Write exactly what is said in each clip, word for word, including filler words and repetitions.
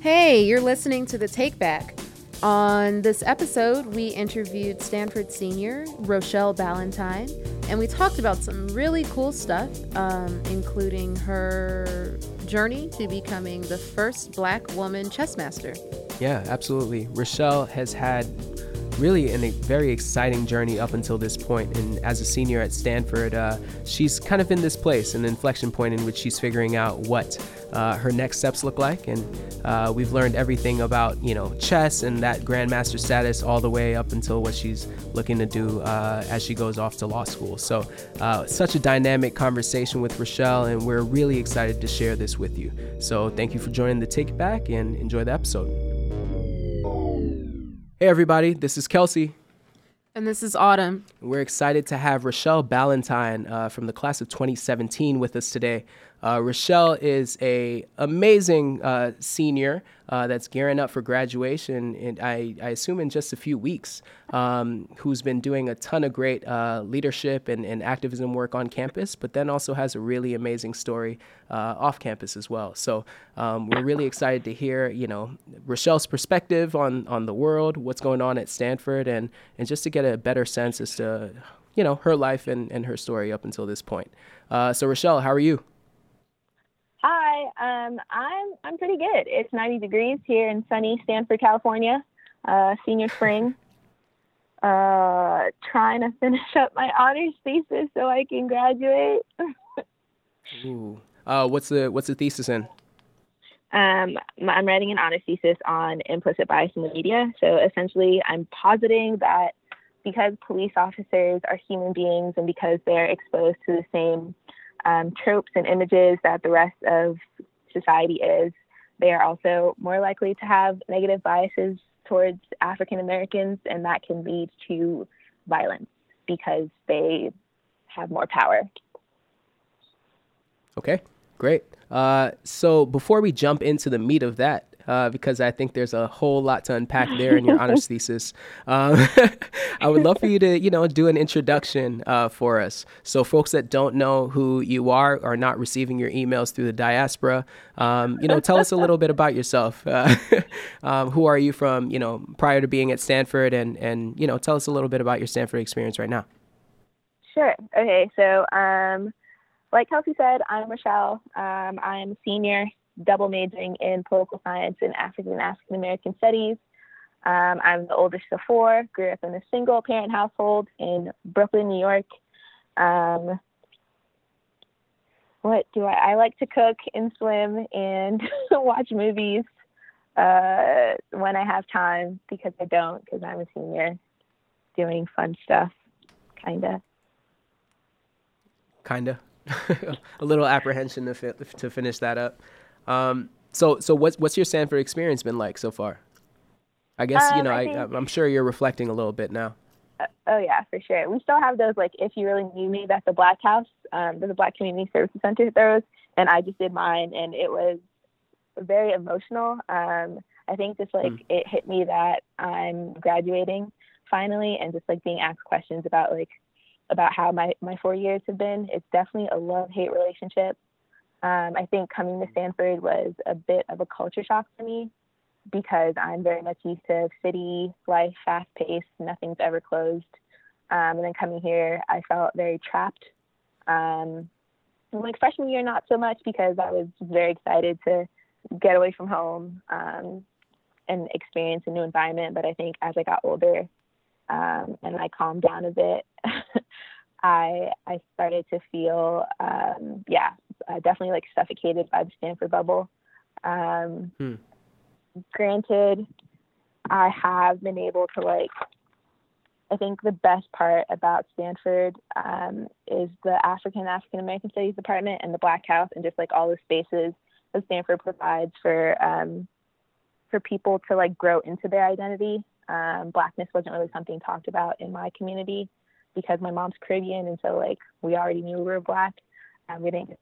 Hey, you're listening to The Take Back. On this episode, we interviewed Stanford senior Rochelle Ballantyne, and we talked about some really cool stuff, um, including her journey to becoming the first Black woman chess master. Yeah, absolutely. Rochelle has had really in a very exciting journey up until this point, and as a senior at Stanford, uh, she's kind of in this place, an inflection point in which she's figuring out what uh, her next steps look like, and uh, we've learned everything about, you know, chess and that grandmaster status all the way up until what she's looking to do uh, as she goes off to law school. So uh, such a dynamic conversation with Rochelle, and we're really excited to share this with you. So thank you for joining The Take Back, and enjoy the episode. Hey everybody, this is Kelsey. And this is Autumn. We're excited to have Rochelle Ballantyne uh, from the class of twenty seventeen with us today. Uh, Rochelle is an amazing uh, senior uh, that's gearing up for graduation, and I, I assume in just a few weeks, um, who's been doing a ton of great uh, leadership and, and activism work on campus, but then also has a really amazing story uh, off campus as well. So um, we're really excited to hear, you know, Rochelle's perspective on, on the world, what's going on at Stanford, and, and just to get a better sense as to, you know, her life and, and her story up until this point. Uh, so Rochelle, how are you? Hi, um, I'm I'm pretty good. It's ninety degrees here in sunny Stanford, California, uh, senior spring. Uh, trying to finish up my honors thesis so I can graduate. Ooh, uh, what's the what's the thesis in? Um, I'm writing an honors thesis on implicit bias in the media. So essentially, I'm positing that because police officers are human beings and because they're exposed to the same Um, tropes and images that the rest of society is, they are also more likely to have negative biases towards African Americans, and that can lead to violence because they have more power. Okay, great. Uh, so before we jump into the meat of that, Uh, because I think there's a whole lot to unpack there in your honors thesis. Um, I would love for you to, you know, do an introduction uh, for us. So folks that don't know who you are, are not receiving your emails through the diaspora, um, you know, tell us a little bit about yourself. Uh, um, who are you from, you know, prior to being at Stanford, and, and, you know, tell us a little bit about your Stanford experience right now. Sure. Okay. So um, like Kelsey said, I'm Rochelle. Um, I'm a senior, double majoring in political science and African and African American studies. Um, I'm the oldest of four, grew up in a single parent household in Brooklyn, New York. Um, what do I, I like to cook and swim and watch movies uh, when I have time, because I don't, because I'm a senior doing fun stuff, kind of. Kind of. A little apprehension to, fi- to finish that up. Um, so, so what's, what's your Stanford experience been like so far? I guess, um, you know, I think, I, I'm sure you're reflecting a little bit now. Uh, oh yeah, for sure. We still have those, like, if you really knew me, that's the Black House, um, there's a Black Community Services Center throws, and I just did mine, and it was very emotional. Um, I think just like, mm. it hit me that I'm graduating finally, and just like being asked questions about like, about how my, my four years have been. It's definitely a love-hate relationship. Um, I think coming to Stanford was a bit of a culture shock for me because I'm very much used to city life, fast-paced, nothing's ever closed. Um, and then coming here, I felt very trapped. Um, like freshman year, not so much, because I was very excited to get away from home um, and experience a new environment. But I think as I got older um, and I calmed down a bit, I I started to feel, um, yeah, Uh, definitely like suffocated by the Stanford bubble. Um, hmm. Granted, I have been able to like, I think the best part about Stanford um, is the African African American Studies Department and the Black House, and just like all the spaces that Stanford provides for um, for people to like grow into their identity. Um, blackness wasn't really something talked about in my community because my mom's Caribbean, and so like we already knew we were Black. Um, we didn't.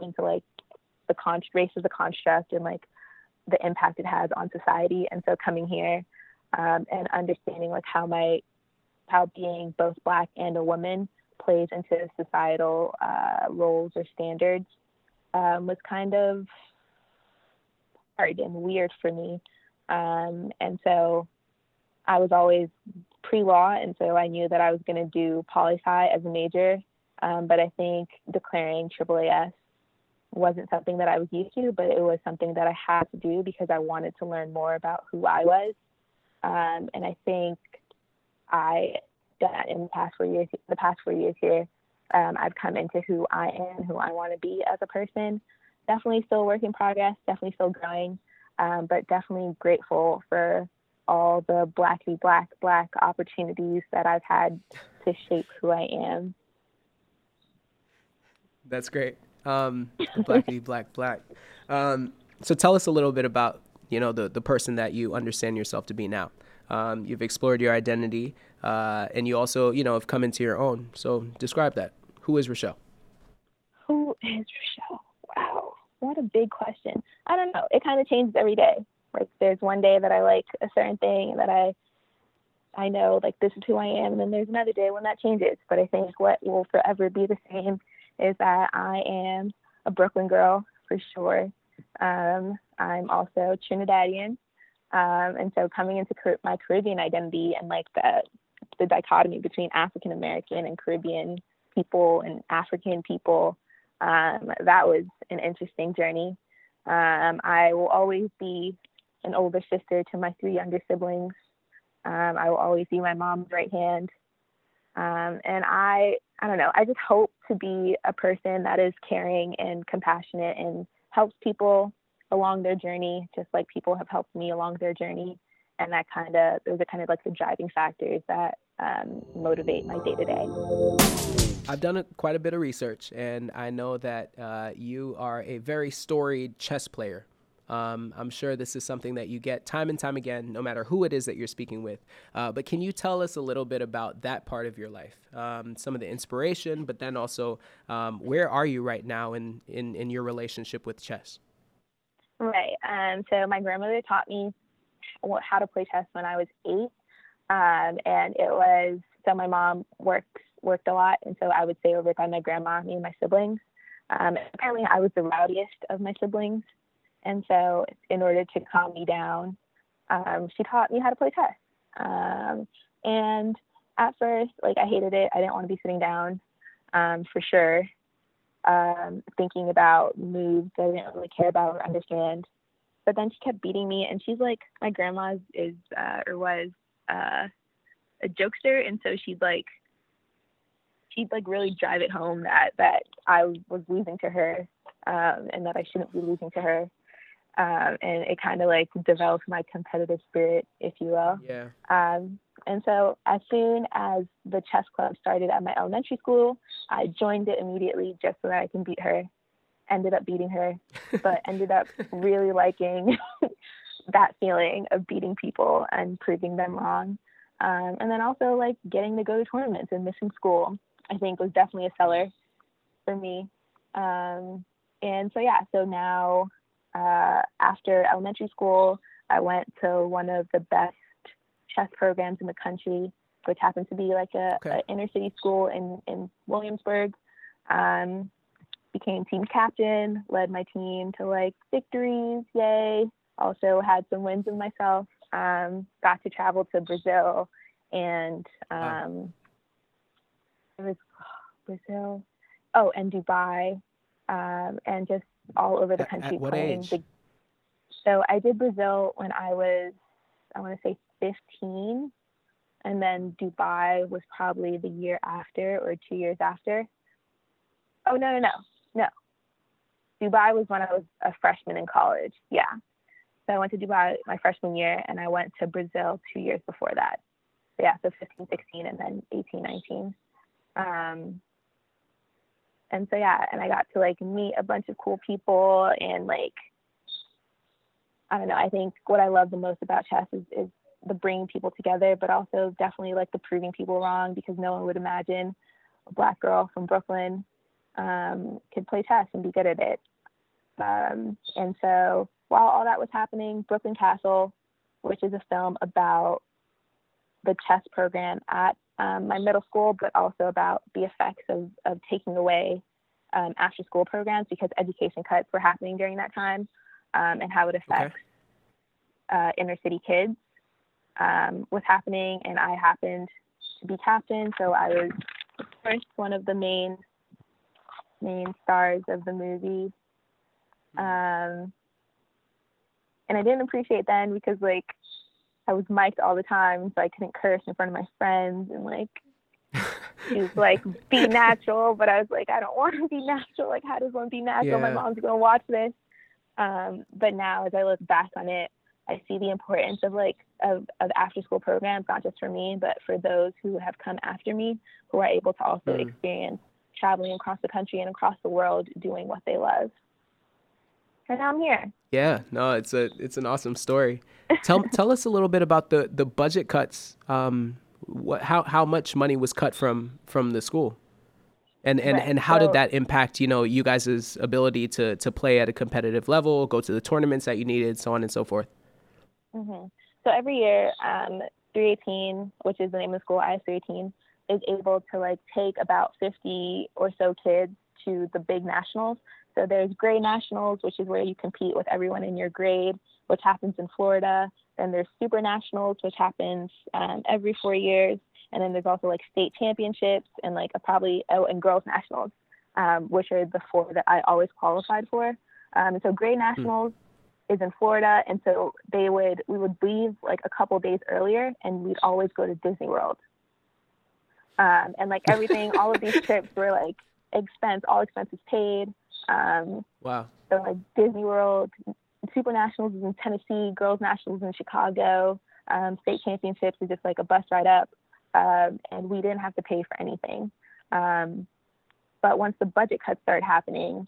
Into like the con- race as a construct and like the impact it has on society, and so coming here um, and understanding like how my how being both Black and a woman plays into societal uh, roles or standards um, was kind of hard and weird for me. Um, and so I was always pre-law, and so I knew that I was going to do poli-sci as a major, um, but I think declaring A A A S wasn't something that I was used to, but it was something that I had to do because I wanted to learn more about who I was. Um, and I think I, in the past four years, the past four years here, um, I've come into who I am, who I want to be as a person. Definitely still a work in progress, definitely still growing, um, but definitely grateful for all the blacky, black, black opportunities that I've had to shape who I am. That's great. Um, blacky, black, black. Um, so tell us a little bit about, you know, the, the person that you understand yourself to be now. Um, you've explored your identity, uh, and you also, you know, have come into your own. So describe that. Who is Rochelle? Who is Rochelle? Wow. What a big question. I don't know. It kind of changes every day. Like there's one day that I like a certain thing that I, I know like this is who I am. And then there's another day when that changes. But I think what will forever be the same is that I am a Brooklyn girl for sure. Um, I'm also Trinidadian. Um, and so coming into Car- my Caribbean identity and like the, the dichotomy between African American and Caribbean people and African people, um, that was an interesting journey. Um, I will always be an older sister to my three younger siblings. Um, I will always be my mom's right hand. Um, and I, I don't know, I just hope to be a person that is caring and compassionate and helps people along their journey, just like people have helped me along their journey. And that kind of, those are kind of like the driving factors that um, motivate my day to day. I've done a, quite a bit of research, and I know that uh, you are a very storied chess player. Um, I'm sure this is something that you get time and time again, no matter who it is that you're speaking with. Uh, but can you tell us a little bit about that part of your life, um, some of the inspiration, but then also um, where are you right now in, in, in your relationship with chess? Right. Um, so my grandmother taught me how to play chess when I was eight. Um, and it was, so my mom works, worked a lot. And so I would stay over by my grandma, me and my siblings. Um, apparently I was the rowdiest of my siblings. And so in order to calm me down, um, she taught me how to play chess. Um, and at first, like I hated it. I didn't want to be sitting down, um, for sure. Um, thinking about moves that I didn't really care about or understand. But then she kept beating me, and she's like, my grandma is, uh, or was, uh, a jokester. And so she'd like, she'd like really drive it home that, that I was losing to her, um, and that I shouldn't be losing to her. Um, and it kind of like developed my competitive spirit, if you will. Yeah. Um, and so as soon as the chess club started at my elementary school, I joined it immediately just so that I can beat her. Ended up beating her, but ended up really liking that feeling of beating people and proving them wrong. Um, and then also like getting to go to tournaments and missing school, I think was definitely a seller for me. Um, and so, yeah, so now uh, after elementary school, I went to one of the best chess programs in the country, which happened to be like a, okay. a inner city school in, in Williamsburg. Um, became team captain, led my team to like victories. Yay. Also had some wins with myself. Um, got to travel to Brazil and, um, wow. it was oh, Brazil. Oh, and Dubai, um, and just all over the country. At, at what age? The, so I did Brazil when I was, I want to say fifteen, and then Dubai was probably the year after or two years after. Oh, no, no, no, no. Dubai was when I was a freshman in college. Yeah. So I went to Dubai my freshman year, and I went to Brazil two years before that. So yeah, so fifteen, sixteen, and then eighteen, nineteen. Um, and so, yeah, and I got to, like, meet a bunch of cool people and, like, I don't know. I think what I love the most about chess is, is the bringing people together, but also definitely, like, the proving people wrong, because no one would imagine a black girl from Brooklyn um, could play chess and be good at it. Um, and so while all that was happening, Brooklyn Castle, which is a film about the chess program at um, my middle school, but also about the effects of, of taking away um, after-school programs because education cuts were happening during that time. um, and how it affects okay. uh, inner city kids. Um, what's happening, and I happened to be captain, so I was, of course, one of the main main stars of the movie. Um, and I didn't appreciate then because, like, I was mic'd all the time, so I couldn't curse in front of my friends, and, like, she was like, be natural, but I was like, I don't want to be natural. Like, how does one be natural? Yeah. My mom's going to watch this. Um, but now as I look back on it, I see the importance of like of, of after school programs, not just for me, but for those who have come after me, who are able to also mm. experience traveling across the country and across the world doing what they love. And now I'm here. Yeah, no, it's a it's an awesome story. Tell tell us a little bit about the, the budget cuts. Um, what how how much money was cut from from the school? And and, right. and how so, did that impact, you know, you guys' ability to to play at a competitive level, go to the tournaments that you needed, so on and so forth? Mm-hmm. So every year, um, three eighteen, which is the name of the school, I S three eighteen, is able to like take about fifty or so kids to the big nationals. So there's grade nationals, which is where you compete with everyone in your grade, which happens in Florida. Then there's super nationals, which happens um, every four years. And then there's also like state championships and like a probably, oh, and girls nationals, um, which are the four that I always qualified for. Um, and so grade nationals, mm-hmm. is in Florida, and so they would we would leave like a couple days earlier, and we'd always go to Disney World. Um, and like everything, all of these trips were like expense, all expenses paid. Um, wow! So like Disney World, Super Nationals is in Tennessee, Girls Nationals in Chicago, um, State Championships is just like a bus ride up, um, and we didn't have to pay for anything. Um, but once the budget cuts started happening,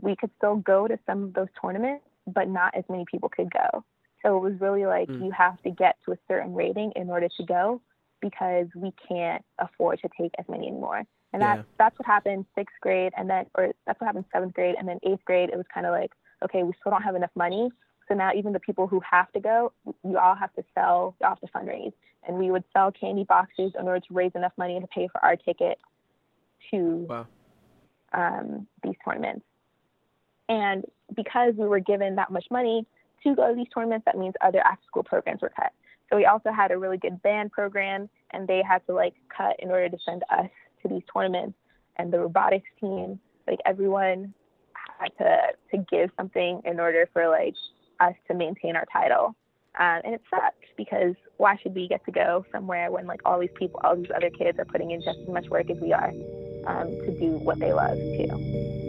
we could still go to some of those tournaments, but not as many people could go. So it was really like, mm. you have to get to a certain rating in order to go, because we can't afford to take as many anymore. And that, yeah. that's what happened sixth grade, and then, or that's what happened seventh grade, and then eighth grade, it was kind of like, okay, we still don't have enough money. So now even the people who have to go, you all have to sell, you all have to fundraise. And we would sell candy boxes in order to raise enough money to pay for our ticket to wow. um, these tournaments. And because we were given that much money to go to these tournaments, that means other after-school programs were cut. So we also had a really good band program, and they had to, like, cut in order to send us to these tournaments. And the robotics team, like, everyone had to, to give something in order for, like, us to maintain our title. Um, and it sucked, because why should we get to go somewhere when, like, all these people, all these other kids are putting in just as much work as we are um, to do what they love, too.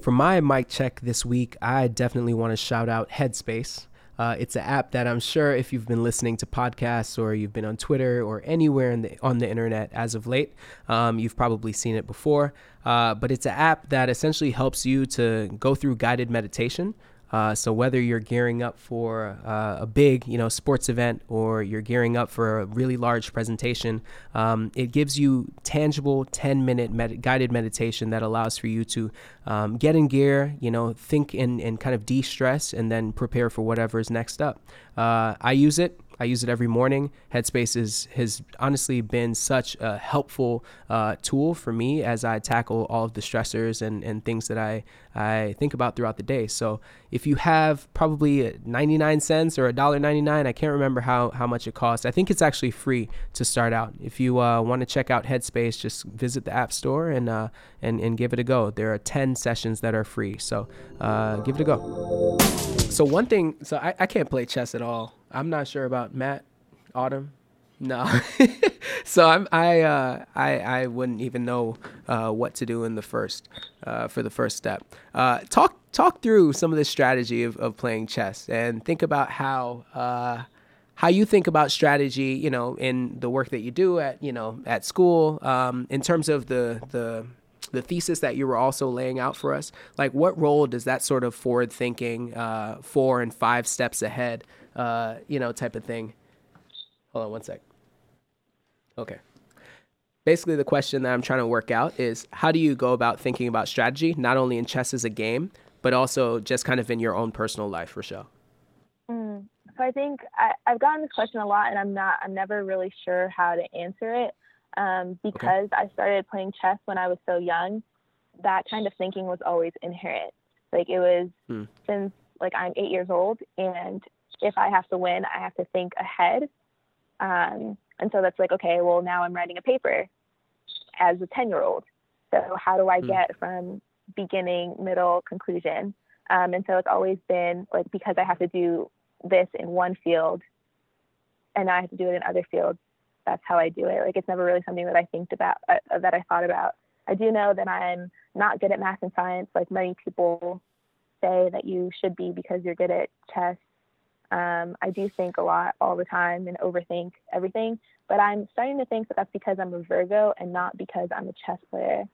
For my mic check this week, I definitely want to shout out Headspace. Uh, it's an app that I'm sure if you've been listening to podcasts or you've been on Twitter or anywhere in the, on the internet as of late, um, you've probably seen it before. Uh, but it's an app that essentially helps you to go through guided meditation. Uh, so whether you're gearing up for uh, a big, you know, sports event, or you're gearing up for a really large presentation, um, it gives you tangible ten minute med- guided meditation that allows for you to um, get in gear, you know, think and, and kind of de-stress, and then prepare for whatever is next up. Uh, I use it. I use it every morning. Headspace is, has honestly been such a helpful uh, tool for me as I tackle all of the stressors and, and things that I, I think about throughout the day. So if you have probably ninety-nine cents or one dollar and ninety-nine cents, I can't remember how, how much it costs. I think it's actually free to start out. If you uh, want to check out Headspace, just visit the App Store and, uh, and, and give it a go. There are ten sessions that are free, so uh, give it a go. So one thing, so I, I can't play chess at all. I'm not sure about Matt, Autumn. No. so I'm, I, uh, I, I wouldn't even know uh, what to do in the first, uh, for the first step. Uh, talk, talk through some of the strategy of, of playing chess, and think about how, uh, how you think about strategy, you know, in the work that you do at, you know, at school, um, in terms of the, the, the thesis that you were also laying out for us. Like, what role does that sort of forward thinking, uh, four and five steps ahead, uh, you know, type of thing? Hold on one sec. Okay. Basically, the question that I'm trying to work out is, how do you go about thinking about strategy, not only in chess as a game, but also just kind of in your own personal life, Rochelle? Mm. So I think I, I've gotten this question a lot, and I'm not, I'm never really sure how to answer it. Um, because okay. I started playing chess when I was so young, that kind of thinking was always inherent. Like, it was mm. since Like, I'm eight years old, and if I have to win, I have to think ahead. Um, and so that's like, okay, well, now I'm writing a paper as a ten-year-old. So how do I get from beginning, middle, conclusion? Um, and so it's always been like, because I have to do this in one field and I have to do it in other fields, that's how I do it. Like, it's never really something that I think about, uh, that I thought about. I do know that I'm not good at math and science. Like, many people say that you should be because you're good at chess. Um, I do think a lot all the time and overthink everything, but I'm starting to think that that's because I'm a Virgo and not because I'm a chess player.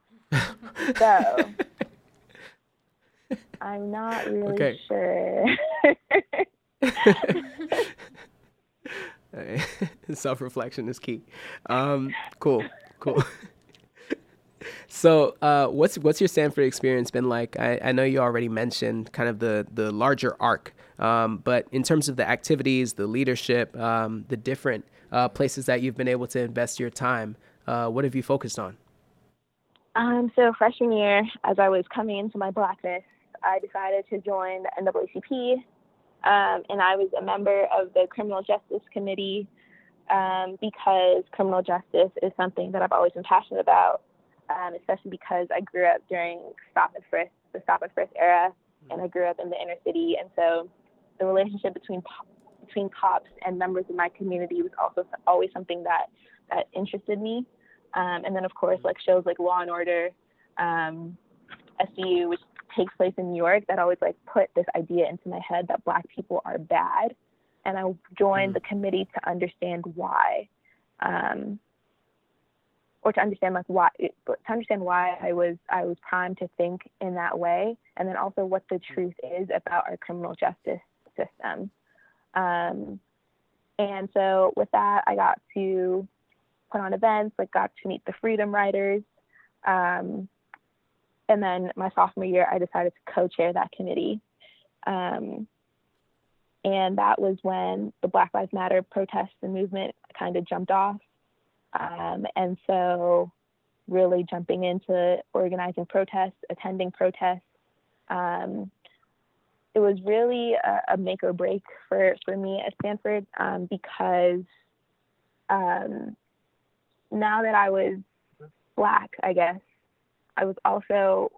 So I'm not really okay. sure. Self-reflection is key. Um, cool, cool. So uh, what's what's your Stanford experience been like? I, I know you already mentioned kind of the, the larger arc, um, but in terms of the activities, the leadership, um, the different uh, places that you've been able to invest your time, uh, what have you focused on? Um, so freshman year, as I was coming into my blackness, I decided to join the N double A C P, um, and I was a member of the Criminal Justice Committee um, because criminal justice is something that I've always been passionate about. Um, especially because I grew up during Stop and Frisk, the Stop and Frisk era, and I grew up in the inner city. And so the relationship between between cops and members of my community was also always something that, that interested me. Um, and then, of course, like shows like Law and Order, um, S V U, which takes place in New York, that always like put this idea into my head that Black people are bad. And I joined the committee to understand why. Um, or to understand like why, to understand why I was I was primed to think in that way, and then also what the truth is about our criminal justice system. Um, and so with that, I got to put on events, like got to meet the Freedom Riders. Um, and then my sophomore year, I decided to co-chair that committee. Um, and that was when the Black Lives Matter protests and movement kind of jumped off. Um, and so really jumping into organizing protests, attending protests, um, it was really a, a make or break for, for me at Stanford, um, because um, now that I was Black, I guess, I was also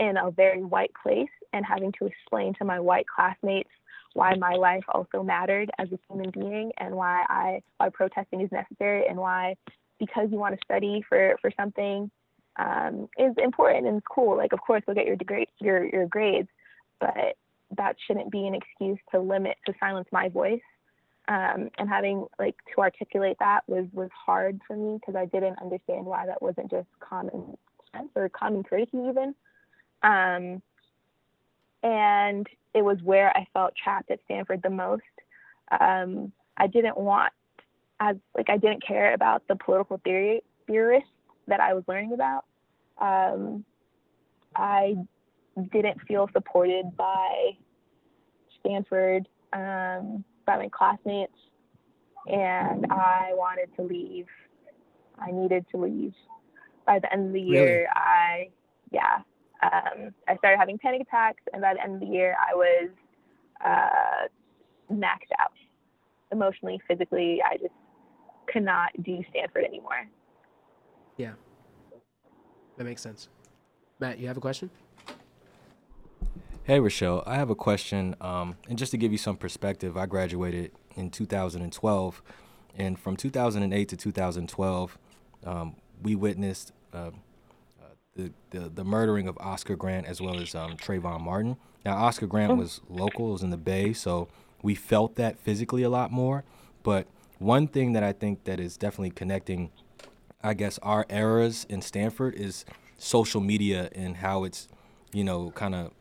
in a very white place and having to explain to my white classmates why my life also mattered as a human being, and why I why protesting is necessary, and why, because you want to study for, for something um, is important and cool. Like, of course, you'll get your degree, your your grades, but that shouldn't be an excuse to limit, to silence my voice. Um, and having like to articulate that was was hard for me because I didn't understand why that wasn't just common sense or common courtesy even. Um, and it was where I felt trapped at Stanford the most. Um, I didn't want, as like, I didn't care about the political theory theorists that I was learning about. Um, I didn't feel supported by Stanford, um, by my classmates, and I wanted to leave. I needed to leave. By the end of the year, really? I, yeah. Um, I started having panic attacks, and by the end of the year, I was uh, maxed out emotionally, physically. I just could not do Stanford anymore. Yeah, that makes sense. Matt, you have a question? Hey, Rochelle, I have a question. Um, and just to give you some perspective, I graduated in two thousand twelve, and from two thousand eight to two thousand twelve, um, we witnessed Uh, The, the, the murdering of Oscar Grant as well as um, Trayvon Martin. Now, Oscar Grant was local, it was in the Bay, so we felt that physically a lot more. But one thing that I think that is definitely connecting, I guess, our eras in Stanford is social media and how it's, you know, kind of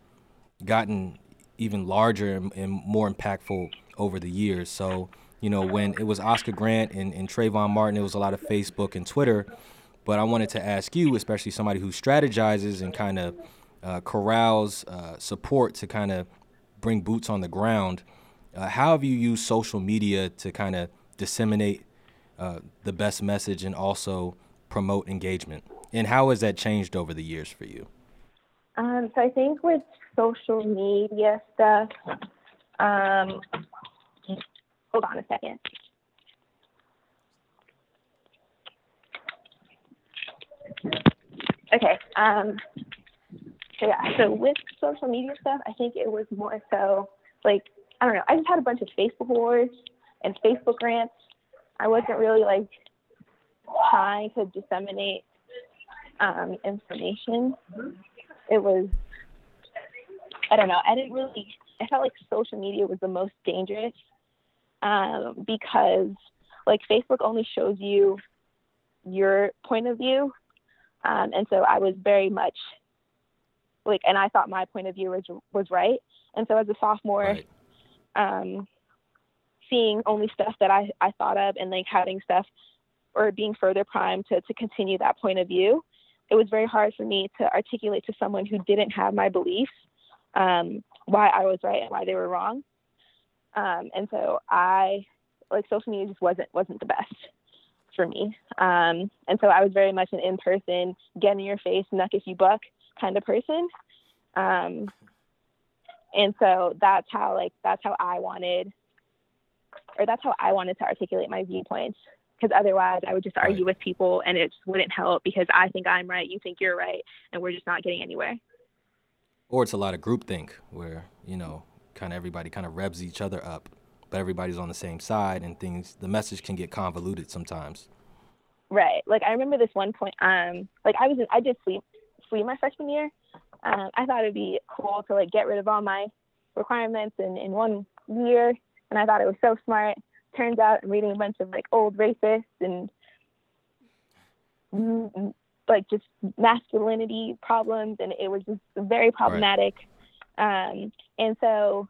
gotten even larger and, and more impactful over the years. So, you know, when it was Oscar Grant and, and Trayvon Martin, it was a lot of Facebook and Twitter. But I wanted to ask you, especially somebody who strategizes and kind of uh, corrals uh, support to kind of bring boots on the ground, uh, how have you used social media to kind of disseminate uh, the best message and also promote engagement? And how has that changed over the years for you? Um, Um, so I think with social media stuff, um, hold on a second. Okay. Um, so yeah, so with social media stuff, I think it was more so like, I don't know, I just had a bunch of Facebook awards and Facebook grants. I wasn't really like trying to disseminate um, information. It was, I don't know, I didn't really, I felt like social media was the most dangerous um, because like Facebook only shows you your point of view. Um, and so I was very much like, and I thought my point of view was, was right. And so as a sophomore, right. um, seeing only stuff that I, I thought of and like having stuff or being further primed to, to continue that point of view, it was very hard for me to articulate to someone who didn't have my beliefs, um, why I was right and why they were wrong. Um, and so I like social media just wasn't, wasn't the best for me. Um, and so I was very much an in-person, get in your face, knuck if you buck kind of person. Um, and so that's how, like, that's how I wanted, or that's how I wanted to articulate my viewpoints. Because otherwise I would just argue with people and it just wouldn't help because I think I'm right, you think you're right, and we're just not getting anywhere. Or it's a lot of groupthink where, you know, kind of everybody kind of revs each other up, but everybody's on the same side and things, the message can get convoluted sometimes. Right. Like I remember this one point, um, like I was, I did sleep, sleep my freshman year. Um, I thought it'd be cool to like get rid of all my requirements in, in one year. And I thought it was so smart. Turns out I'm reading a bunch of like old racists and like just masculinity problems. And it was just very problematic. Right. Um, and so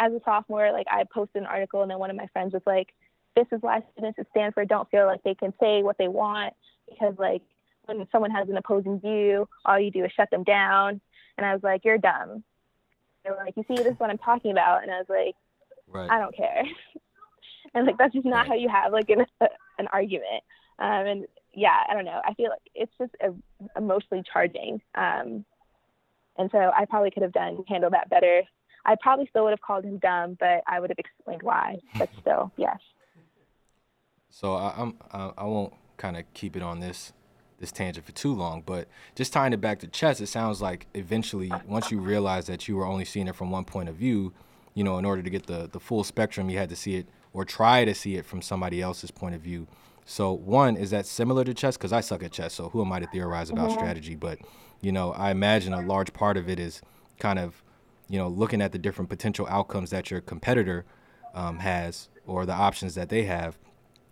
as a sophomore, like I posted an article and then one of my friends was like, this is why students at Stanford don't feel like they can say what they want because like when someone has an opposing view, all you do is shut them down. And I was like, you're dumb. They were like, you see, this is what I'm talking about. And I was like, right. I don't care. And like, that's just not right. How you have like an, an argument. Um, and yeah, I don't know. I feel like it's just a, emotionally charging. Um, and so I probably could have done, handled that better. I probably still would have called him dumb, but I would have explained why, but still, yes. So I, I'm, I, I won't kind of keep it on this, this tangent for too long, but just tying it back to chess, it sounds like eventually once you realize that you were only seeing it from one point of view, you know, in order to get the, the full spectrum, you had to see it or try to see it from somebody else's point of view. So one, is that similar to chess? Because I suck at chess, so who am I to theorize about yeah. strategy? But, you know, I imagine a large part of it is kind of, you know, looking at the different potential outcomes that your competitor um, has or the options that they have.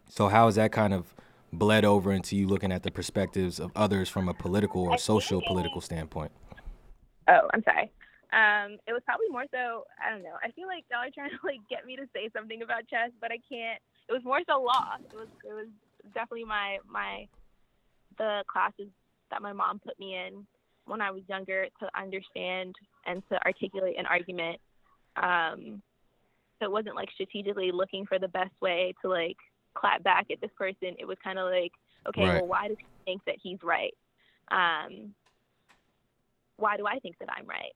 So how is that kind of bled over into you looking at the perspectives of others from a political or social political standpoint? Oh, I'm sorry. Um, it was probably more so, I don't know. I feel like y'all are trying to like get me to say something about chess, but I can't. It was more so law. It was, it was definitely my, my, the classes that my mom put me in when I was younger to understand and to articulate an argument. Um, so it wasn't like strategically looking for the best way to like clap back at this person. It was kind of like, okay, right. Well, why does he think that he's right? Um, why do I think that I'm right?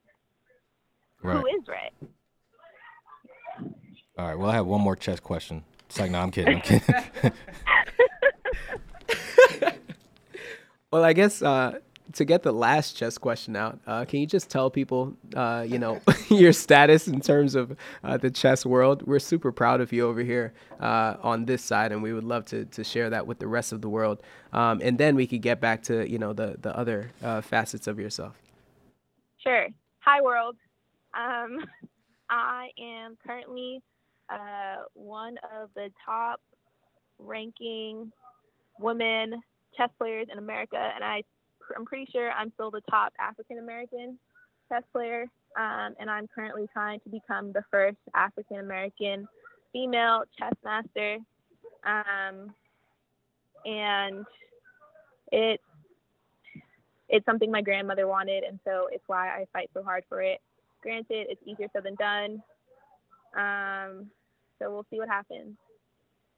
Right. Who is right? All right. Well, I have one more chess question. It's like, no, I'm kidding. I'm kidding. Well, I guess uh, to get the last chess question out, uh, can you just tell people, uh, you know, your status in terms of uh, the chess world? We're super proud of you over here uh, on this side, and we would love to to share that with the rest of the world. Um, and then we could get back to, you know, the the other uh, facets of yourself. Sure. Hi, world. Um, I am currently uh, one of the top ranking women chess players in America, and I, I'm pretty sure I'm still the top African-American chess player, um, and I'm currently trying to become the first African-American female chess master, um, and it, it's something my grandmother wanted, and so it's why I fight so hard for it. Granted, it's easier said than done, um, so we'll see what happens.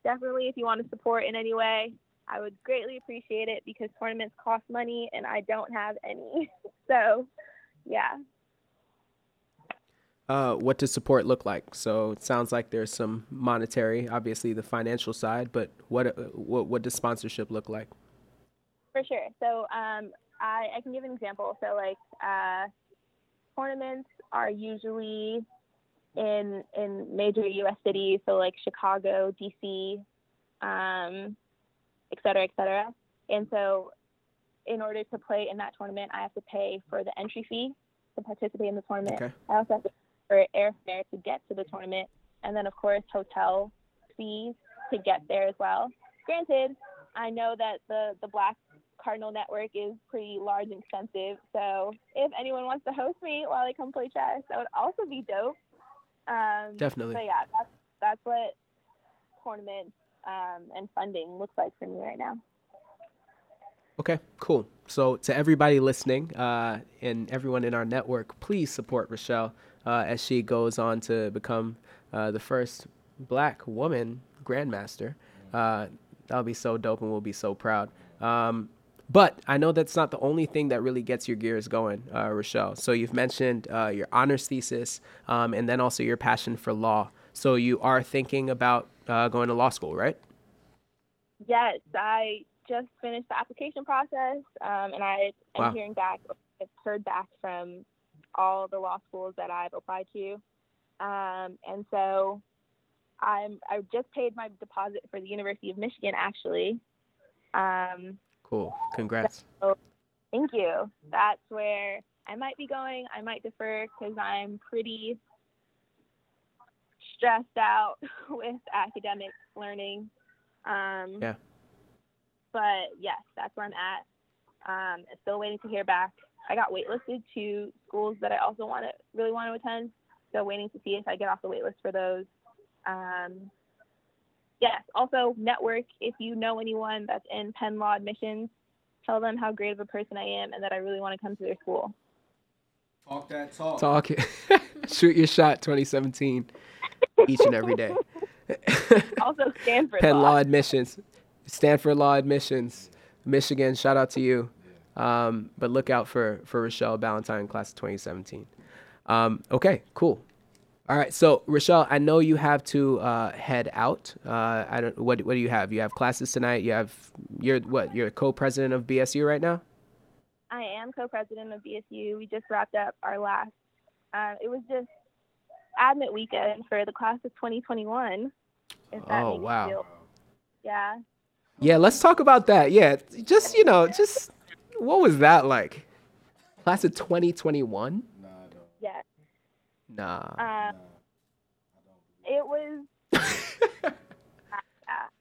Definitely, if you want to support in any way, I would greatly appreciate it because tournaments cost money and I don't have any. So yeah. Uh, what does support look like? So it sounds like there's some monetary, obviously the financial side, but what what, what does sponsorship look like? For sure. So um, I, I can give an example. So like uh, tournaments are usually in in major U S cities, so like Chicago, D C, um, et cetera, et cetera. And so in order to play in that tournament, I have to pay for the entry fee to participate in the tournament. Okay. I also have to pay for airfare to get to the tournament. And then, of course, hotel fees to get there as well. Granted, I know that the, the Black Cardinal Network is pretty large and extensive. So if anyone wants to host me while I come play chess, that would also be dope. Um, Definitely. So, yeah, that's, that's what tournament um, and funding looks like for me right now. Okay, cool. So to everybody listening uh, and everyone in our network, please support Rochelle uh, as she goes on to become uh, the first Black woman grandmaster. Uh, that'll be so dope and we'll be so proud. Um, but I know that's not the only thing that really gets your gears going, uh, Rochelle. So you've mentioned uh, your honors thesis um, and then also your passion for law. So you are thinking about uh, going to law school, right? Yes, I... just finished the application process, um, and I am wow. hearing back, I've heard back from all the law schools that I've applied to, um, and so I'm I just paid my deposit for the University of Michigan, actually. Um, cool, congrats. So, thank you. That's where I might be going. I might defer because I'm pretty stressed out with academic learning. Um, yeah. But yes, that's where I'm at. Um, still waiting to hear back. I got waitlisted to schools that I also want to really want to attend. So waiting to see if I get off the waitlist for those. Um, yes. Also network. If you know anyone that's in Penn Law admissions, tell them how great of a person I am and that I really want to come to their school. Talk that talk. Talk it. Shoot your shot. twenty seventeen. Each and every day. Also Stanford Penn Law admissions. Stanford Law admissions, Michigan, shout out to you. Um, but look out for, for Rochelle Ballantyne, class of twenty seventeen. Um, okay, cool. All right, so Rochelle, I know you have to uh, head out. Uh, I don't. What What do you have? You have classes tonight. You have you're what? You're co-president of B S U right now. I am co-president of B S U. We just wrapped up our last. Uh, it was just admit weekend for the class of twenty twenty-one. If that oh makes wow! You feel, yeah. Yeah, let's talk about that. Yeah, just, you know, just what was that like? Class of twenty twenty-one? Nah, I don't. Yeah. Nah. Um, nah. It was, uh,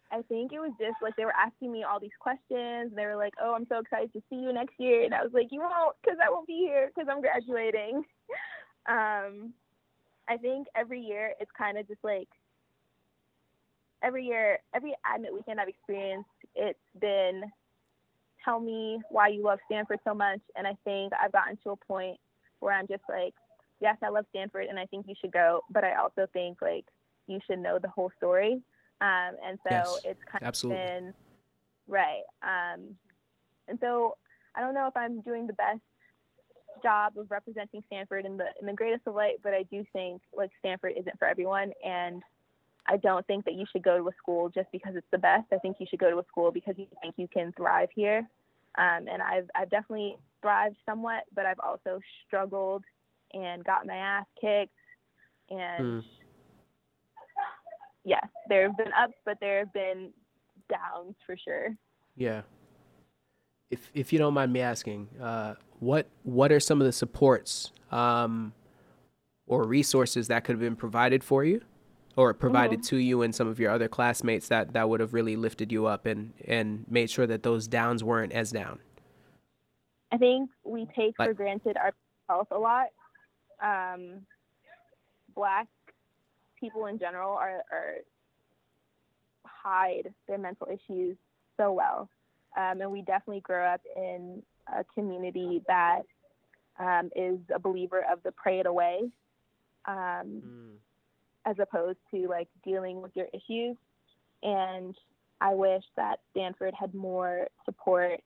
I think it was just like they were asking me all these questions. They were like, oh, I'm so excited to see you next year. And I was like, you won't because I won't be here because I'm graduating. um, I think every year it's kind of just like, Every year, every admit weekend I've experienced, it's been, tell me why you love Stanford so much. And I think I've gotten to a point where I'm just like, yes, I love Stanford and I think you should go. But I also think like you should know the whole story. Um, and so yes, it's kind absolutely. Of been, right. Um, and so I don't know if I'm doing the best job of representing Stanford in the, in the greatest of light, but I do think like Stanford isn't for everyone. And I don't think that you should go to a school just because it's the best. I think you should go to a school because you think you can thrive here. Um, and I've I've definitely thrived somewhat, but I've also struggled and got my ass kicked. And mm. yes, there have been ups, but there have been downs for sure. Yeah. If if you don't mind me asking, uh, what what are some of the supports um, or resources that could have been provided for you? Or provided mm-hmm. to you and some of your other classmates that, that would have really lifted you up and, and made sure that those downs weren't as down? I think we take like, for granted our health a lot. Um, black people in general are, are hide their mental issues so well. Um, and we definitely grow up in a community that um, is a believer of the pray it away. Um mm. as opposed to like dealing with your issues. And I wish that Stanford had more support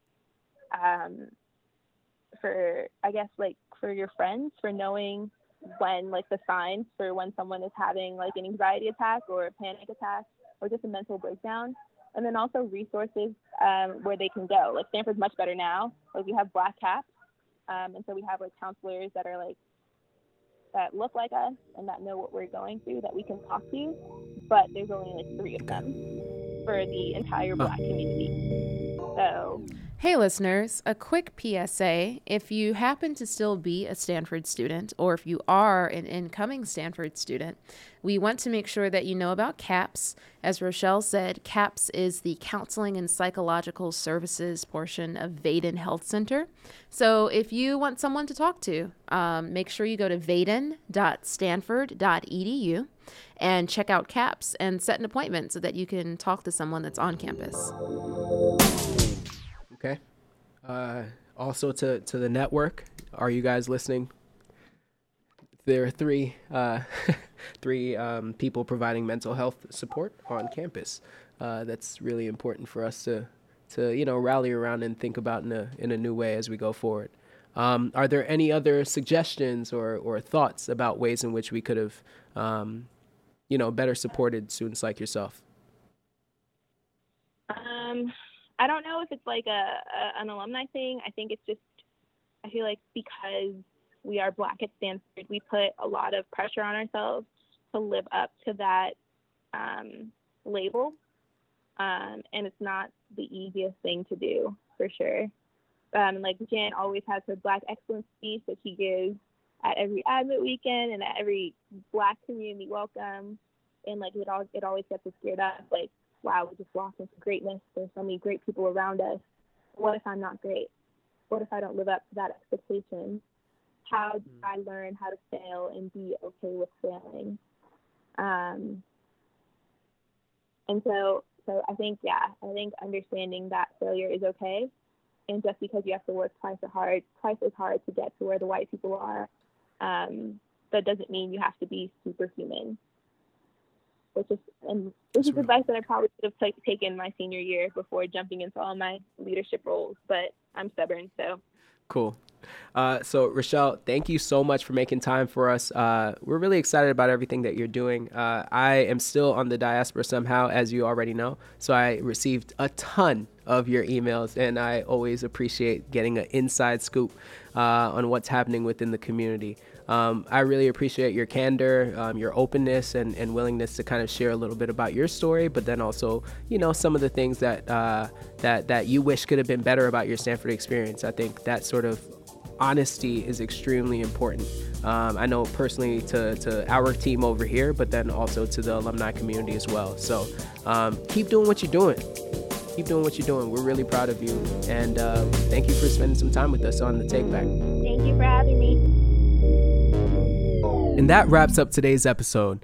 um, for, I guess, like for your friends, for knowing when, like, the signs for when someone is having like an anxiety attack or a panic attack or just a mental breakdown. And then also resources um, where they can go. Like, Stanford's much better now. Like, we have BlackCAP, um, and so we have like counselors that are like, that look like us and that know what we're going through, that we can talk to, but there's only like three of them for the entire Black community. So, hey listeners, a quick P S A. If you happen to still be a Stanford student, or if you are an incoming Stanford student, we want to make sure that you know about CAPS. As Rochelle said, CAPS is the Counseling and Psychological Services portion of Vaden Health Center. So if you want someone to talk to, um, make sure you go to vaden dot stanford dot e d u and check out CAPS and set an appointment so that you can talk to someone that's on campus. Okay. Uh, also to, to the network, are you guys listening? There are three uh, three um, people providing mental health support on campus. Uh, that's really important for us to to you know rally around and think about in a in a new way as we go forward. Um, are there any other suggestions or, or thoughts about ways in which we could have um, you know better supported students like yourself? Um, I don't know if it's like a, a an alumni thing. I think it's just I feel like because we are Black at Stanford, we put a lot of pressure on ourselves to live up to that um, label. Um, and it's not the easiest thing to do, for sure. Um, like Jan always has her Black excellence speech that she gives at every Admit weekend and at every Black community welcome. And like it, all, it always gets us geared up. Like, wow, we just walked into greatness. There's so many great people around us. What if I'm not great? What if I don't live up to that expectation? How do I learn how to fail and be okay with failing? Um, and so, so I think, yeah, I think understanding that failure is okay. And just because you have to work twice as hard, twice as hard to get to where the white people are, um, that doesn't mean you have to be superhuman. Which is, and this is advice that I probably should have t- taken my senior year before jumping into all my leadership roles, but I'm stubborn, so. Cool. Uh, so, Rochelle, thank you so much for making time for us. Uh, we're really excited about everything that you're doing. Uh, I am still on the diaspora somehow, as you already know. So I received a ton of your emails, and I always appreciate getting an inside scoop uh, on what's happening within the community. Um, I really appreciate your candor, um, your openness, and, and willingness to kind of share a little bit about your story, but then also, you know, some of the things that uh, that that you wish could have been better about your Stanford experience. I think that sort of honesty is extremely important. Um, I know personally to, to our team over here, but then also to the alumni community as well. So um, keep doing what you're doing. Keep doing what you're doing. We're really proud of you. And uh, thank you for spending some time with us on The Take Back. Thank you for having me. And that wraps up today's episode.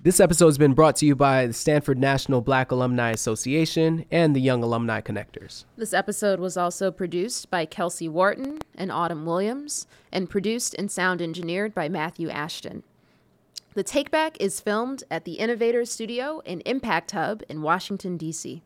This episode has been brought to you by the Stanford National Black Alumni Association and the Young Alumni Connectors. This episode was also produced by Kelsey Wharton and Autumn Williams, and produced and sound engineered by Matthew Ashton. The Take Back is filmed at the Innovator Studio in Impact Hub in Washington, D C